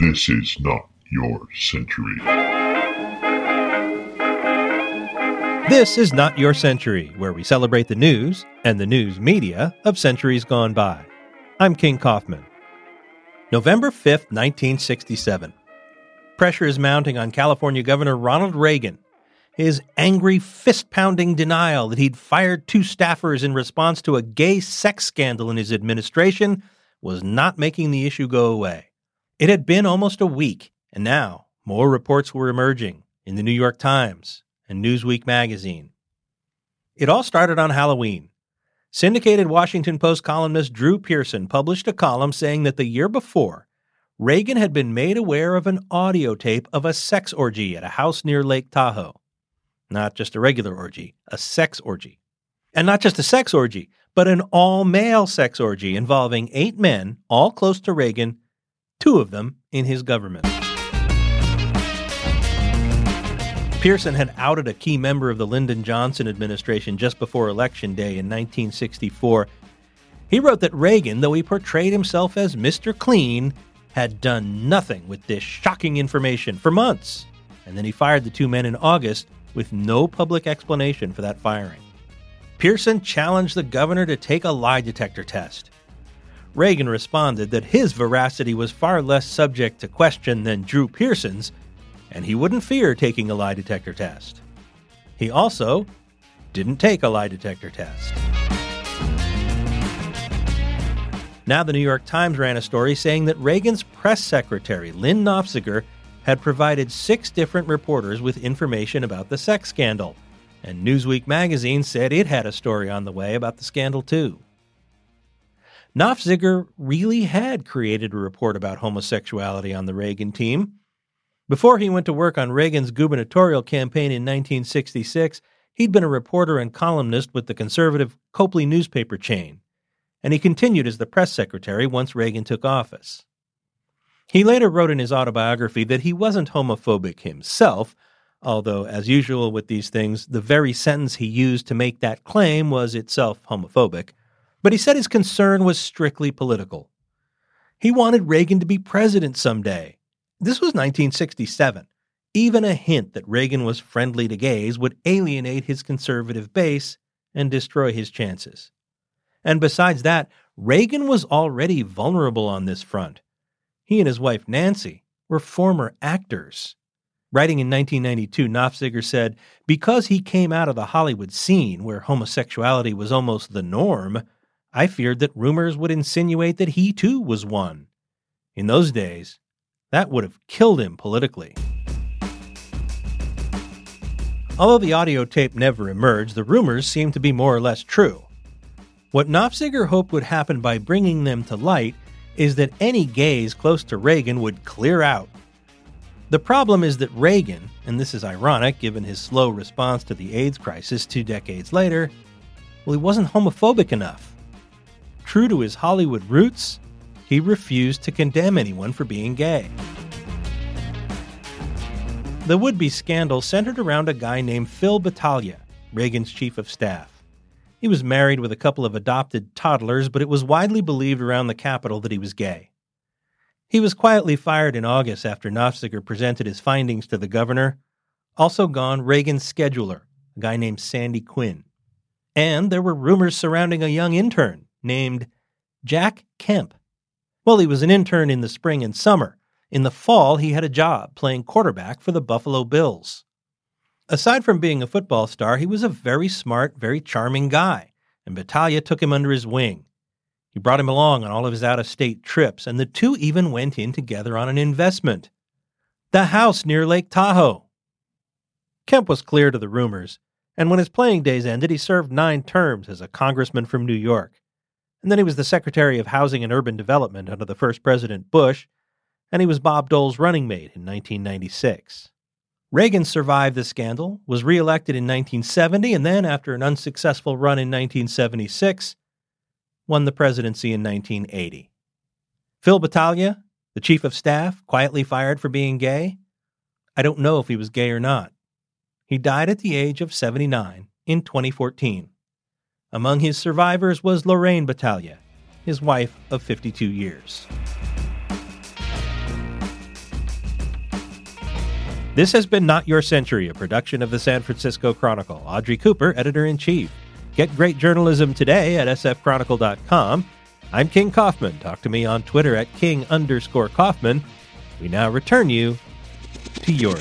This is not your century. This is Not Your Century, where we celebrate the news and the news media of centuries gone by. I'm King Kaufman. November 5th, 1967. Pressure is mounting on California Governor Ronald Reagan. His angry, fist-pounding denial that he'd fired two staffers in response to a gay sex scandal in his administration was not making the issue go away. It had been almost a week, and now more reports were emerging in the New York Times and Newsweek magazine. It all started on Halloween. Syndicated Washington Post columnist Drew Pearson published a column saying that the year before, Reagan had been made aware of an audio tape of a sex orgy at a house near Lake Tahoe. Not just a regular orgy, a sex orgy. And not just a sex orgy, but an all-male sex orgy involving 8 men, all close to Reagan, 2 of them in his government. Pearson had outed a key member of the Lyndon Johnson administration just before Election Day in 1964. He wrote that Reagan, though he portrayed himself as Mr. Clean, had done nothing with this shocking information for months. And then he fired the 2 men in August with no public explanation for that firing. Pearson challenged the governor to take a lie detector test. Reagan responded that his veracity was far less subject to question than Drew Pearson's, and he wouldn't fear taking a lie detector test. He also didn't take a lie detector test. Now the New York Times ran a story saying that Reagan's press secretary, Lyn Nofziger, had provided 6 different reporters with information about the sex scandal, and Newsweek magazine said it had a story on the way about the scandal too. Nofziger really had created a report about homosexuality on the Reagan team. Before he went to work on Reagan's gubernatorial campaign in 1966, he'd been a reporter and columnist with the conservative Copley newspaper chain, and he continued as the press secretary once Reagan took office. He later wrote in his autobiography that he wasn't homophobic himself, although, as usual with these things, the very sentence he used to make that claim was itself homophobic. But he said his concern was strictly political. He wanted Reagan to be president someday. This was 1967. Even a hint that Reagan was friendly to gays would alienate his conservative base and destroy his chances. And besides that, Reagan was already vulnerable on this front. He and his wife, Nancy, were former actors. Writing in 1992, Nofziger said, "Because he came out of the Hollywood scene where homosexuality was almost the norm, I feared that rumors would insinuate that he, too, was one. In those days, that would have killed him politically." Although the audio tape never emerged, the rumors seemed to be more or less true. What Nofziger hoped would happen by bringing them to light is that any gays close to Reagan would clear out. The problem is that Reagan, and this is ironic given his slow response to the AIDS crisis 2 decades later, he wasn't homophobic enough. True to his Hollywood roots, he refused to condemn anyone for being gay. The would-be scandal centered around a guy named Phil Battaglia, Reagan's chief of staff. He was married with a couple of adopted toddlers, but it was widely believed around the Capitol that he was gay. He was quietly fired in August after Nofziger presented his findings to the governor. Also gone, Reagan's scheduler, a guy named Sandy Quinn. And there were rumors surrounding a young intern named Jack Kemp. Well, he was an intern in the spring and summer. In the fall, he had a job playing quarterback for the Buffalo Bills. Aside from being a football star, he was a very smart, very charming guy, and Battaglia took him under his wing. He brought him along on all of his out-of-state trips, and the two even went in together on an investment. The house near Lake Tahoe. Kemp was clear to the rumors, and when his playing days ended, he served 9 terms as a congressman from New York. And then he was the Secretary of Housing and Urban Development under the first President Bush, and he was Bob Dole's running mate in 1996. Reagan survived the scandal, was reelected in 1970, and then, after an unsuccessful run in 1976, won the presidency in 1980. Phil Battaglia, the chief of staff, quietly fired for being gay. I don't know if he was gay or not. He died at the age of 79 in 2014. Among his survivors was Lorraine Battaglia, his wife of 52 years. This has been Not Your Century, a production of the San Francisco Chronicle. Audrey Cooper, editor-in-chief. Get great journalism today at sfchronicle.com. I'm King Kaufman. Talk to me on Twitter at King_Kaufman. We now return you to your